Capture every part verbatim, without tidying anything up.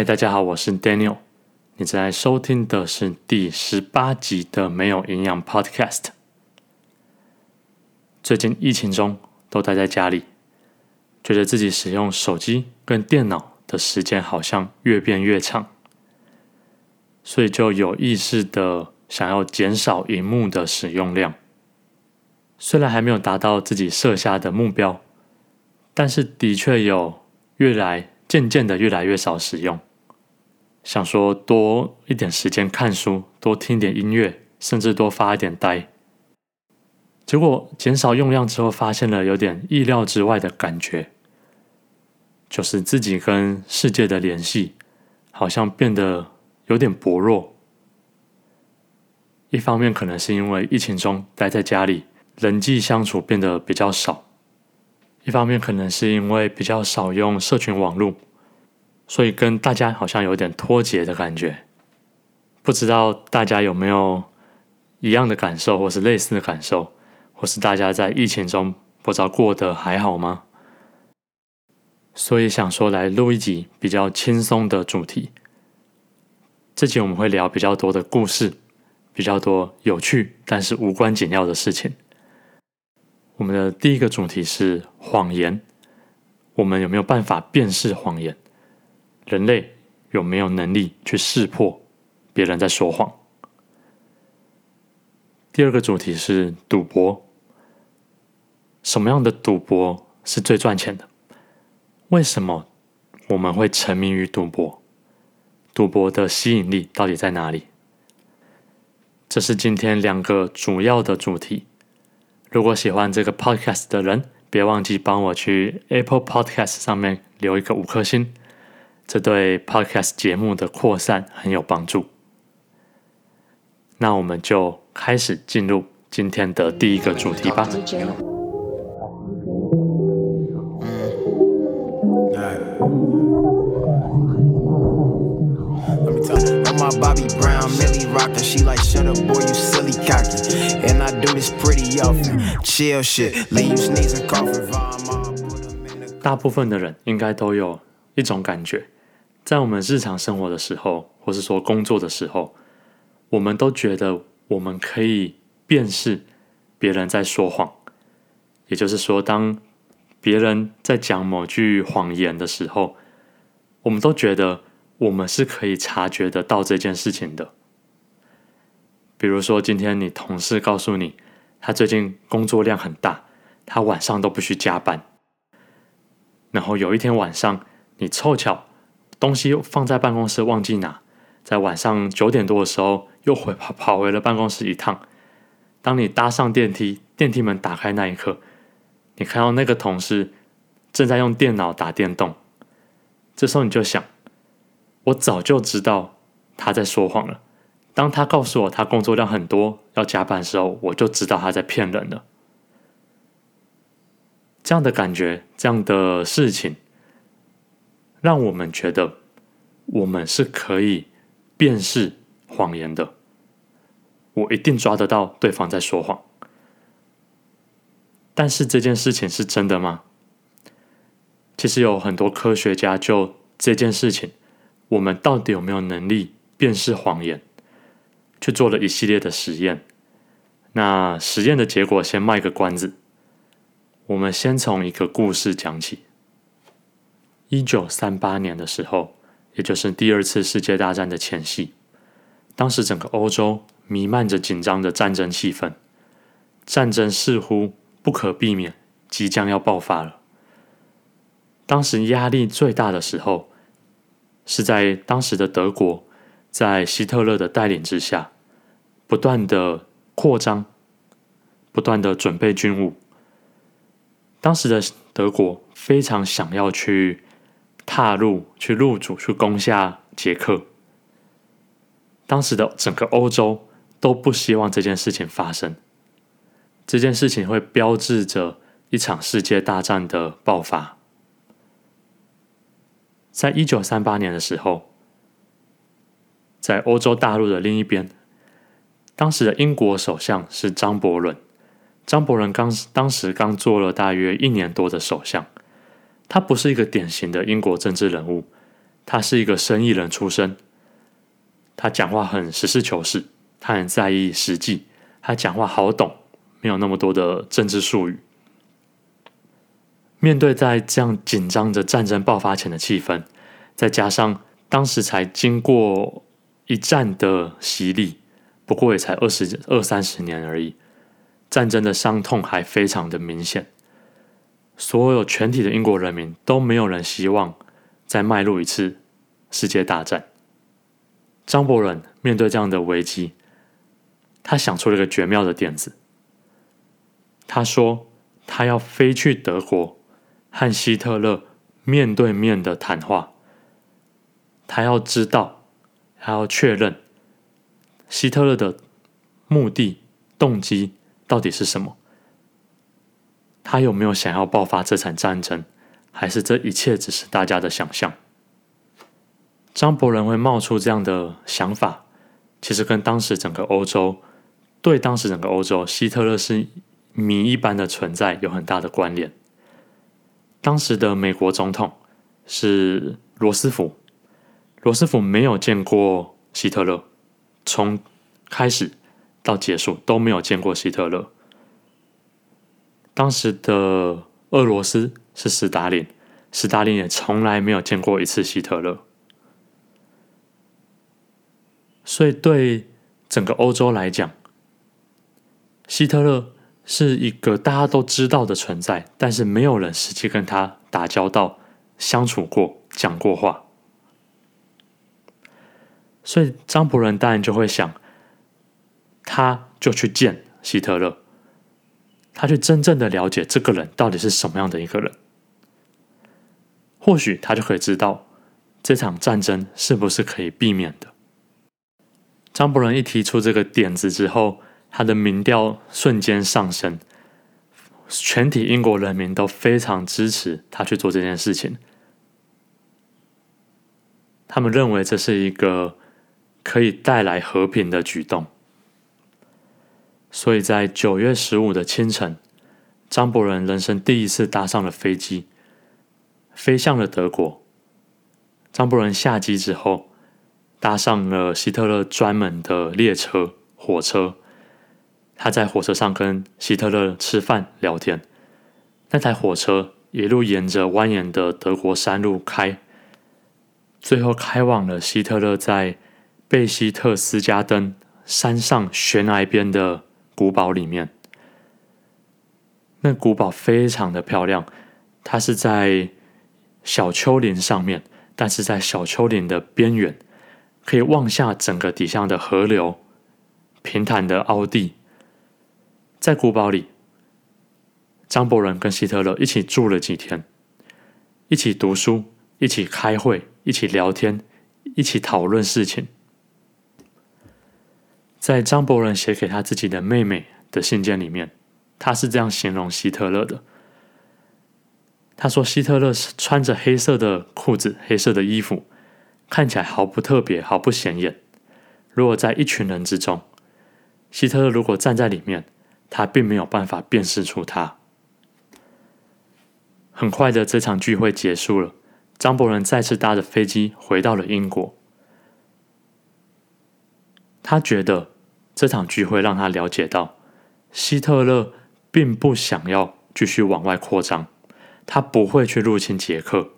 嗨，大家好，我是 Daniel， 你正在收听的是第十八集的没有营养 Podcast。 最近疫情中都待在家里，觉得自己使用手机跟电脑的时间好像越变越长，所以就有意识的想要减少荧幕的使用量。虽然还没有达到自己设下的目标，但是的确有越来渐渐的越来越少使用。想说多一点时间看书，多听一点音乐，甚至多发一点呆。结果减少用量之后，发现了有点意料之外的感觉，就是自己跟世界的联系好像变得有点薄弱。一方面可能是因为疫情中待在家里，人际相处变得比较少，一方面可能是因为比较少用社群网络，所以跟大家好像有点脱节的感觉。不知道大家有没有一样的感受，或是类似的感受，或是大家在疫情中不知道过得还好吗？所以想说来录一集比较轻松的主题。这集我们会聊比较多的故事，比较多有趣但是无关紧要的事情。我们的第一个主题是谎言，我们有没有办法辨识谎言？人类有没有能力去识破别人在说谎？第二个主题是赌博，什么样的赌博是最赚钱的？为什么我们会沉迷于赌博？赌博的吸引力到底在哪里？这是今天两个主要的主题。如果喜欢这个 podcast 的人，别忘记帮我去 Apple Podcast 上面留一个五颗星，这对 podcast 节目的扩散很有帮助。那我们就开始进入今天的第一个主题吧。Bobby Brown, Millie rockin', she like shut up boy, you silly cocky. And I do this pretty often. Chill shit, leave you sneezing, coughing, vomit. 大部分的人应该都有一种感觉，在我们日常生活的时候，或是说工作的时候，我们都觉得我们可以辨识别人在说谎。也就是说，当别人在讲某句谎言的时候，我们都觉得我们是可以察觉得到这件事情的。比如说，今天你同事告诉你，他最近工作量很大，他晚上都不去加班。然后有一天晚上，你凑巧东西放在办公室忘记拿，在晚上九点多的时候又回跑跑回了办公室一趟。当你搭上电梯，电梯门打开那一刻，你看到那个同事正在用电脑打电动。这时候你就想，我早就知道他在说谎了，当他告诉我他工作量很多要加班的时候，我就知道他在骗人了。这样的感觉，这样的事情，让我们觉得我们是可以辨识谎言的，我一定抓得到对方在说谎。但是这件事情是真的吗？其实有很多科学家就这件事情，我们到底有没有能力辨识谎言，去做了一系列的实验。那实验的结果先卖个关子，我们先从一个故事讲起。一九三八年的时候，也就是第二次世界大战的前夕，当时整个欧洲弥漫着紧张的战争气氛，战争似乎不可避免，即将要爆发了。当时压力最大的时候是在当时的德国，在希特勒的带领之下，不断的扩张，不断的准备军武。当时的德国非常想要去踏入、去入主、去攻下捷克。当时的整个欧洲都不希望这件事情发生，这件事情会标志着一场世界大战的爆发。在一九三八年的时候，在欧洲大陆的另一边，当时的英国首相是张伯伦。张伯伦刚当时刚做了大约一年多的首相，他不是一个典型的英国政治人物，他是一个生意人出身，他讲话很实事求是，他很在意实际，他讲话好懂，没有那么多的政治术语。面对在这样紧张着战争爆发前的气氛，再加上当时才经过一战的洗礼，不过也才二十二三十年而已，战争的伤痛还非常的明显。所有全体的英国人民都没有人希望再迈入一次世界大战。张伯伦面对这样的危机，他想出了一个绝妙的点子。他说他要飞去德国和希特勒面对面的谈话，他要知道，他要确认希特勒的目的动机到底是什么？他有没有想要爆发这场战争，还是这一切只是大家的想象？张伯伦会冒出这样的想法，其实跟当时整个欧洲，对当时整个欧洲，希特勒是谜一般的存在有很大的关联。当时的美国总统是罗斯福，罗斯福没有见过希特勒，从开始到结束都没有见过希特勒。当时的俄罗斯是斯大林，斯大林也从来没有见过一次希特勒。所以对整个欧洲来讲，希特勒是一个大家都知道的存在，但是没有人实际跟他打交道、相处过、讲过话。所以张伯伦当然就会想，他就去见希特勒，他去真正的了解这个人到底是什么样的一个人，或许他就可以知道这场战争是不是可以避免的。张伯伦一提出这个点子之后，他的民调瞬间上升，全体英国人民都非常支持他去做这件事情，他们认为这是一个可以带来和平的举动。所以在九月十五的清晨，张伯伦人生第一次搭上了飞机，飞向了德国。张伯伦下机之后，搭上了希特勒专门的列车火车，他在火车上跟希特勒吃饭聊天。那台火车一路沿着蜿蜒的德国山路开，最后开往了希特勒在贝希特斯加登山上悬崖边的古堡里面。那古堡非常的漂亮，它是在小丘陵上面，但是在小丘陵的边缘可以望下整个底下的河流，平坦的凹地。在古堡里，张伯伦跟希特勒一起住了几天，一起读书，一起开会，一起聊天，一起讨论事情。在张伯伦写给他自己的妹妹的信件里面，他是这样形容希特勒的。他说希特勒穿着黑色的裤子，黑色的衣服，看起来毫不特别，毫不显眼。如果在一群人之中，希特勒如果站在里面，他并没有办法辨识出他。很快的，这场聚会结束了，张伯伦再次搭着飞机回到了英国。他觉得这场聚会让他了解到，希特勒并不想要继续往外扩张，他不会去入侵捷克，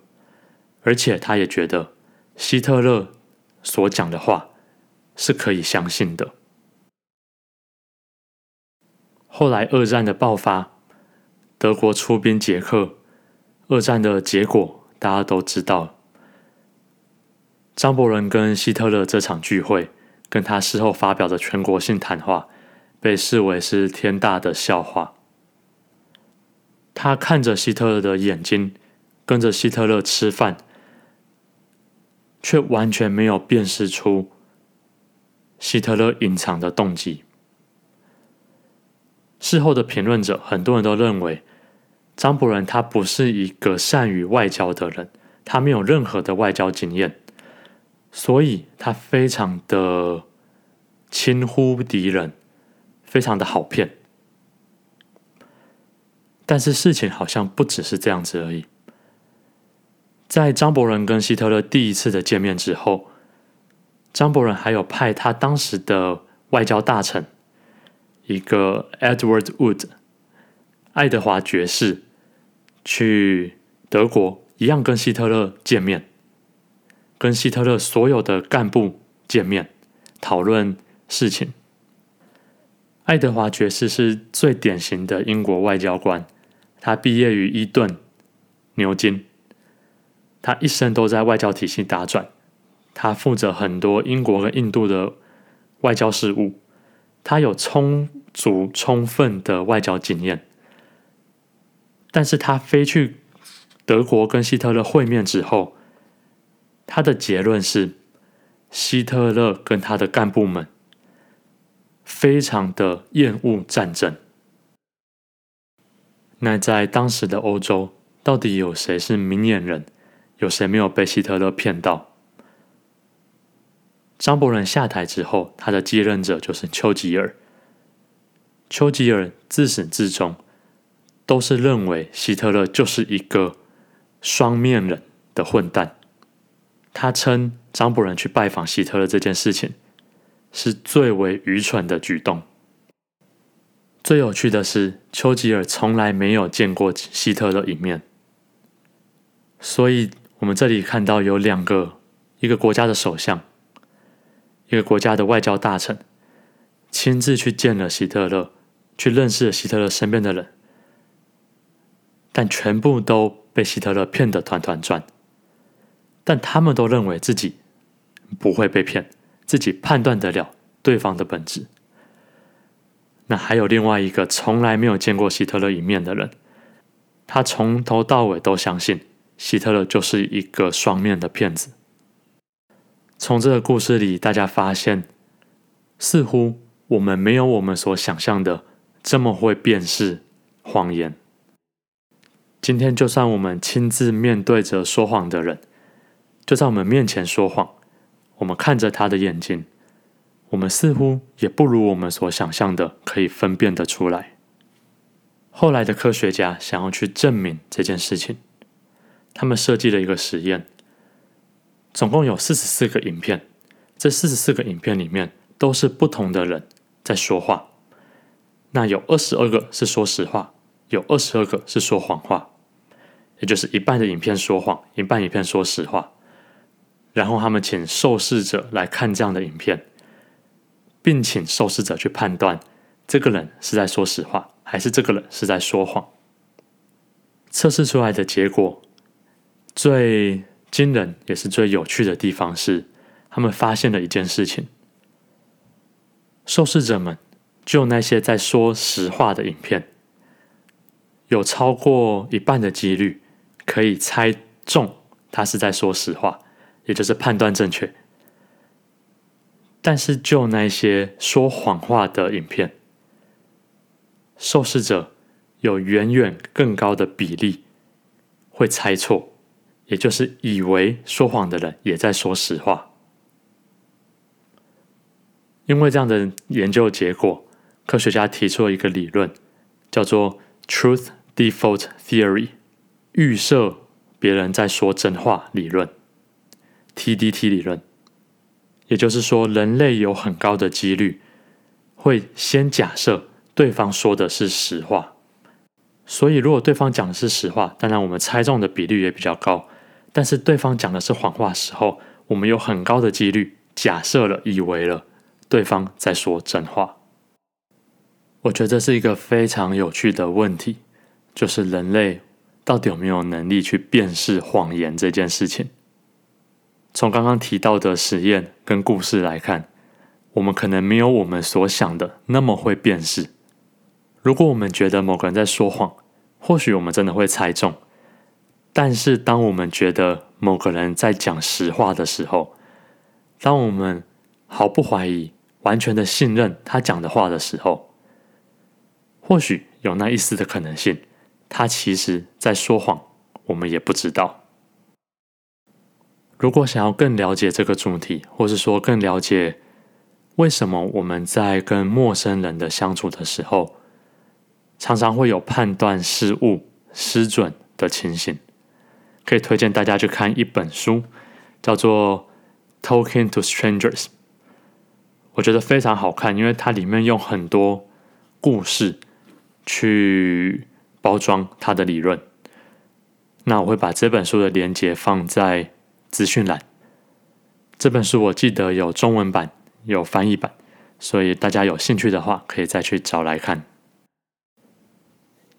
而且他也觉得希特勒所讲的话是可以相信的。后来二战的爆发，德国出兵捷克，二战的结果大家都知道了。张伯伦跟希特勒这场聚会，跟他事后发表的全国性谈话，被视为是天大的笑话。他看着希特勒的眼睛，跟着希特勒吃饭，却完全没有辨识出希特勒隐藏的动机。事后的评论者，很多人都认为张伯伦他不是一个善于外交的人，他没有任何的外交经验，所以他非常的轻忽敌人，非常的好骗。但是事情好像不只是这样子而已。在张伯伦跟希特勒第一次的见面之后，张伯伦还有派他当时的外交大臣，一个 Edward Wood 爱德华爵士去德国，一样跟希特勒见面，跟希特勒所有的干部见面，讨论事情。爱德华爵士是最典型的英国外交官，他毕业于伊顿、牛津，他一生都在外交体系打转，他负责很多英国跟印度的外交事务，他有充足充分的外交经验。但是他飞去德国跟希特勒会面之后，他的结论是希特勒跟他的干部们非常的厌恶战争。那在当时的欧洲，到底有谁是明眼人，有谁没有被希特勒骗到？张伯伦下台之后，他的继任者就是丘吉尔。丘吉尔自始至终都是认为希特勒就是一个双面人的混蛋。他称张伯伦去拜访希特勒这件事情是最为愚蠢的举动。最有趣的是，丘吉尔从来没有见过希特勒一面。所以我们这里看到有两个，一个国家的首相，一个国家的外交大臣，亲自去见了希特勒，去认识了希特勒身边的人，但全部都被希特勒骗得团团转。但他们都认为自己不会被骗，自己判断得了对方的本质。那还有另外一个从来没有见过希特勒一面的人，他从头到尾都相信希特勒就是一个双面的骗子。从这个故事里，大家发现似乎我们没有我们所想象的这么会辨识谎言。今天就算我们亲自面对着说谎的人，就在我们面前说谎，我们看着他的眼睛，我们似乎也不如我们所想象的可以分辨得出来。后来的科学家想要去证明这件事情，他们设计了一个实验，总共有四十四个影片，这四十四个影片里面都是不同的人在说话，那有二十二个是说实话，有二十二个是说谎话，也就是一半的影片说谎，一半影片说实话。然后他们请受试者来看这样的影片，并请受试者去判断这个人是在说实话，还是这个人是在说谎。测试出来的结果最惊人也是最有趣的地方是，他们发现了一件事情，受试者们就那些在说实话的影片，有超过一半的几率可以猜中他是在说实话，也就是判断正确。但是就那些说谎话的影片，受试者有远远更高的比例会猜错，也就是以为说谎的人也在说实话。因为这样的研究结果，科学家提出了一个理论，叫做 Truth Default Theory， 预设别人在说真话理论， T D T 理论。也就是说，人类有很高的几率会先假设对方说的是实话，所以如果对方讲的是实话，当然我们猜中的比率也比较高，但是对方讲的是谎话时候，我们有很高的几率假设了，以为了对方在说真话。我觉得这是一个非常有趣的问题，就是人类到底有没有能力去辨识谎言这件事情。从刚刚提到的实验跟故事来看，我们可能没有我们所想的那么会辨识。如果我们觉得某个人在说谎，或许我们真的会猜中，但是当我们觉得某个人在讲实话的时候，当我们毫不怀疑，完全的信任他讲的话的时候，或许有那一丝的可能性，他其实在说谎，我们也不知道。如果想要更了解这个主题，或是说更了解为什么我们在跟陌生人的相处的时候，常常会有判断失误、失准的情形，可以推荐大家去看一本书，叫做《Talking to Strangers》，我觉得非常好看，因为它里面用很多故事去包装它的理论。那我会把这本书的连结放在资讯栏。这本书我记得有中文版，有翻译版，所以大家有兴趣的话，可以再去找来看。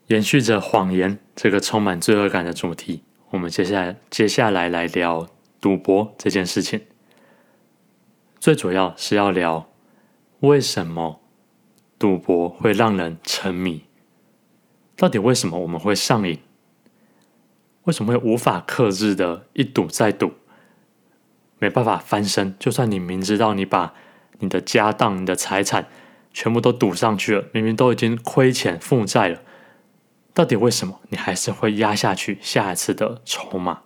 延续着谎言这个充满罪恶感的主题，我们接下来接下来来聊赌博这件事情。最主要是要聊为什么赌博会让人沉迷，到底为什么我们会上瘾？为什么会无法克制的一赌再赌，没办法翻身？就算你明知道你把你的家当、你的财产全部都赌上去了，明明都已经亏钱负债了，到底为什么你还是会压下去下一次的筹码？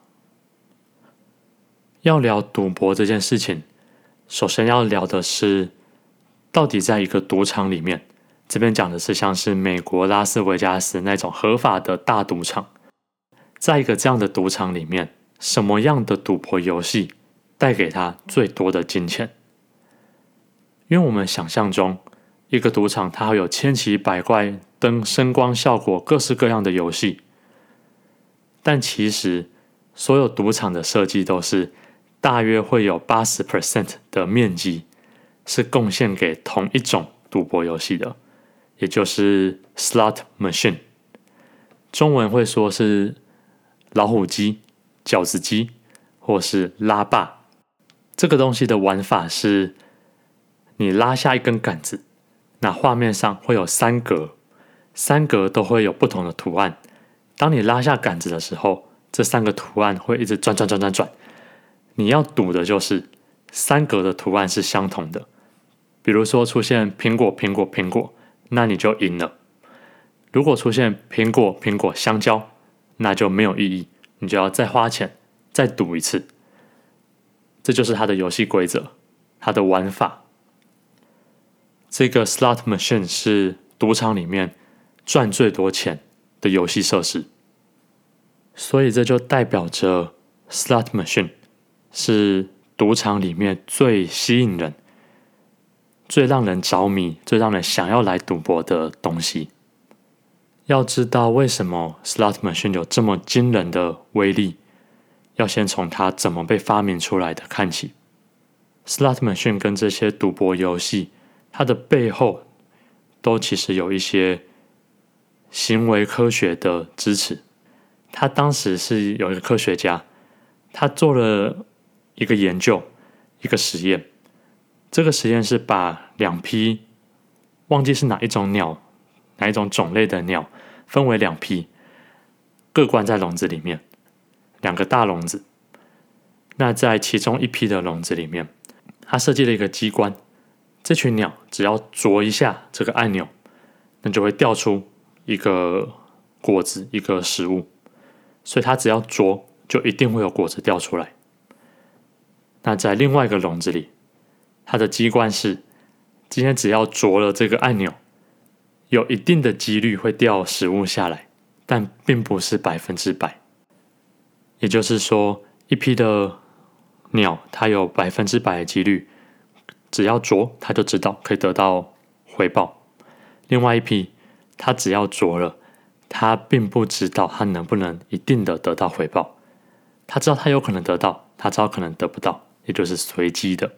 要聊赌博这件事情，首先要聊的是到底在一个赌场里面，这边讲的是像是美国拉斯维加斯那种合法的大赌场，在一个这样的赌场里面，什么样的赌博游戏带给他最多的金钱？因为我们想象中一个赌场它会有千奇百怪灯声光效果各式各样的游戏，但其实所有赌场的设计都是大约会有 百分之八十 的面积是贡献给同一种赌博游戏的，也就是 slot machine， 中文会说是老虎机、饺子机或是拉霸。这个东西的玩法是你拉下一根杆子，那画面上会有三格，三格都会有不同的图案。当你拉下杆子的时候，这三个图案会一直转转转转转。你要赌的就是三格的图案是相同的。比如说出现苹果苹果苹果，那你就赢了。如果出现苹果苹果香蕉，那就没有意义，你就要再花钱再赌一次。这就是它的游戏规则，它的玩法。这个 slot machine 是赌场里面赚最多钱的游戏设施，所以这就代表着 slot machine 是赌场里面最吸引人、最让人着迷、最让人想要来赌博的东西。要知道为什么 slot machine 有这么惊人的威力，要先从它怎么被发明出来的看起。slot machine 跟这些赌博游戏，它的背后都其实有一些行为科学的支持。他当时是有一个科学家，他做了一个研究，一个实验。这个实验是把两批，忘记是哪一种鸟，哪一种种类的鸟，分为两批，各关在笼子里面，两个大笼子。那在其中一批的笼子里面，他设计了一个机关，这群鸟只要啄一下这个按钮，那就会掉出一个果子，一个食物，所以它只要啄就一定会有果子掉出来。那在另外一个笼子里，它的机关是今天只要啄了这个按钮，有一定的几率会掉食物下来，但并不是百分之百。也就是说，一批的鸟它有百分之百的几率，只要啄它就知道可以得到回报。另外一批它只要啄了，他并不知道他能不能一定的得到回报，他知道他有可能得到，他知道可能得不到，也就是随机的。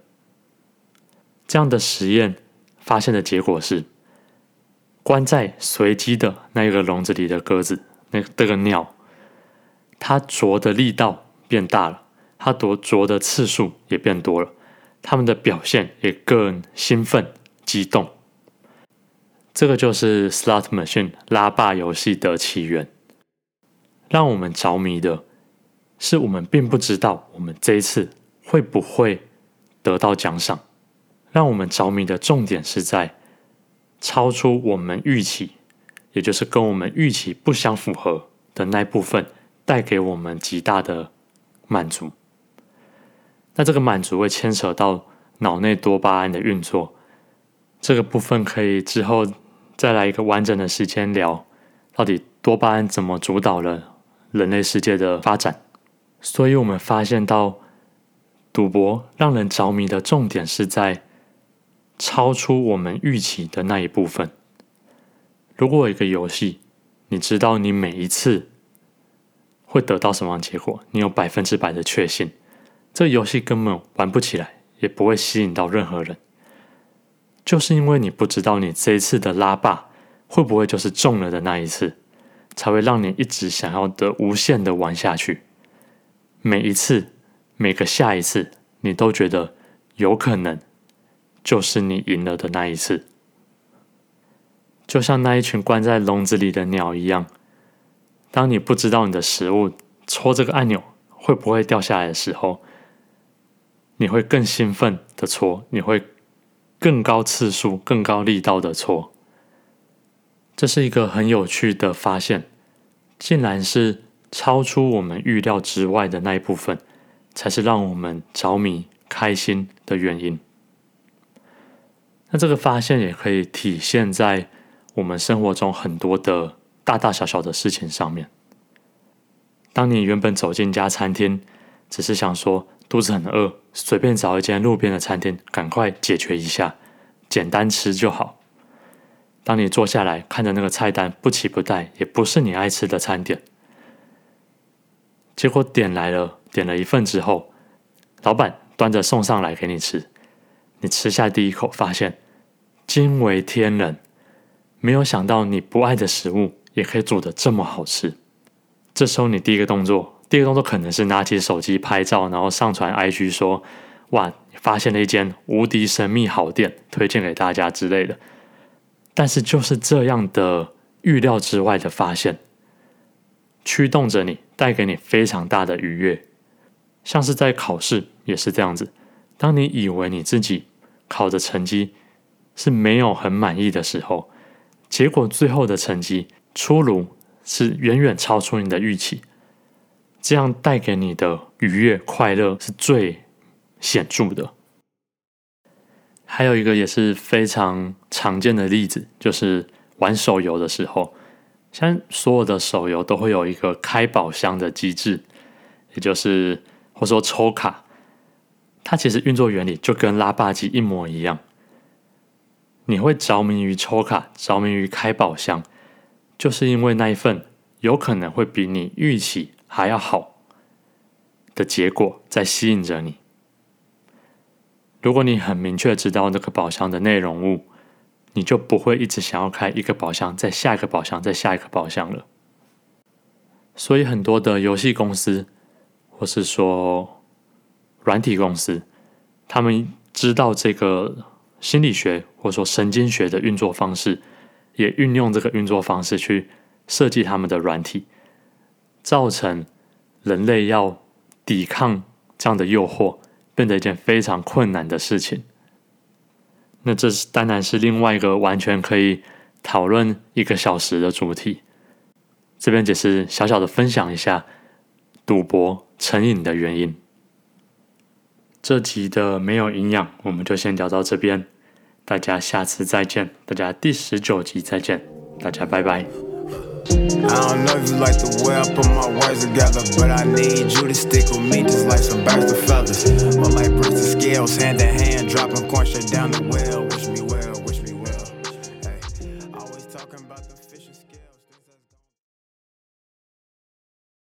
这样的实验发现的结果是，关在随机的那个笼子里的鸽子，那这个鸟，它啄的力道变大了，它啄的次数也变多了，它们的表现也更兴奋激动。这个就是 slot machine 拉霸游戏的起源。让我们着迷的是，我们并不知道我们这一次会不会得到奖赏。让我们着迷的重点是在超出我们预期，也就是跟我们预期不相符合的那部分，带给我们极大的满足。那这个满足会牵扯到脑内多巴胺的运作，这个部分可以之后再来一个完整的时间聊，到底多巴胺怎么主导了人类世界的发展，所以我们发现到，赌博让人着迷的重点是在超出我们预期的那一部分。如果有一个游戏，你知道你每一次会得到什么样的结果，你有百分之百的确信，这游戏根本玩不起来，也不会吸引到任何人。就是因为你不知道你这一次的拉霸会不会就是中了的那一次，才会让你一直想要的无限的玩下去。每一次，每个下一次，你都觉得有可能就是你赢了的那一次。就像那一群关在笼子里的鸟一样，当你不知道你的食物戳这个按钮会不会掉下来的时候，你会更兴奋的戳，你会更高次数、更高力道的戳。这是一个很有趣的发现，竟然是超出我们预料之外的那一部分，才是让我们着迷、开心的原因。那这个发现也可以体现在我们生活中很多的大大小小的事情上面。当你原本走进一家餐厅，只是想说肚子很饿，随便找一间路边的餐厅，赶快解决一下，简单吃就好。当你坐下来看着那个菜单，不期不待，也不是你爱吃的餐点，结果点来了，点了一份之后，老板端着送上来给你吃。你吃下第一口，发现惊为天人，没有想到你不爱的食物也可以煮得这么好吃。这时候你第一个动作，第一个动作可能是拿起手机拍照，然后上传 I G 说，哇，发现了一间无敌神秘好店，推荐给大家之类的。但是就是这样的预料之外的发现，驱动着你，带给你非常大的愉悦。像是在考试也是这样子，当你以为你自己考的成绩是没有很满意的时候，结果最后的成绩出炉是远远超出你的预期，这样带给你的愉悦快乐是最显著的。还有一个也是非常常见的例子，就是玩手游的时候，像所有的手游都会有一个开宝箱的机制，也就是或说抽卡，它其实运作原理就跟拉霸机一模一样。你会着迷于抽卡，着迷于开宝箱，就是因为那一份有可能会比你预期还要好的结果在吸引着你。如果你很明确知道那个宝箱的内容物，你就不会一直想要开一个宝箱，再下一个宝箱，再下一个宝箱了。所以很多的游戏公司，或是说软体公司，他们知道这个心理学或者说神经学的运作方式，也运用这个运作方式去设计他们的软体，造成人类要抵抗这样的诱惑变得一件非常困难的事情。那这当然是另外一个完全可以讨论一个小时的主题。这边只是小小的分享一下赌博成瘾的原因。这集的没有营养，我们就先聊到这边，大家下次再见，大家第十九集再见，大家拜拜。I don't know if you like the way I put my words together, but I need you to stick with me just like some bastard fellas. Well, like bricks and scales, hand in hand, dropping corn straight down the well. Wish me well.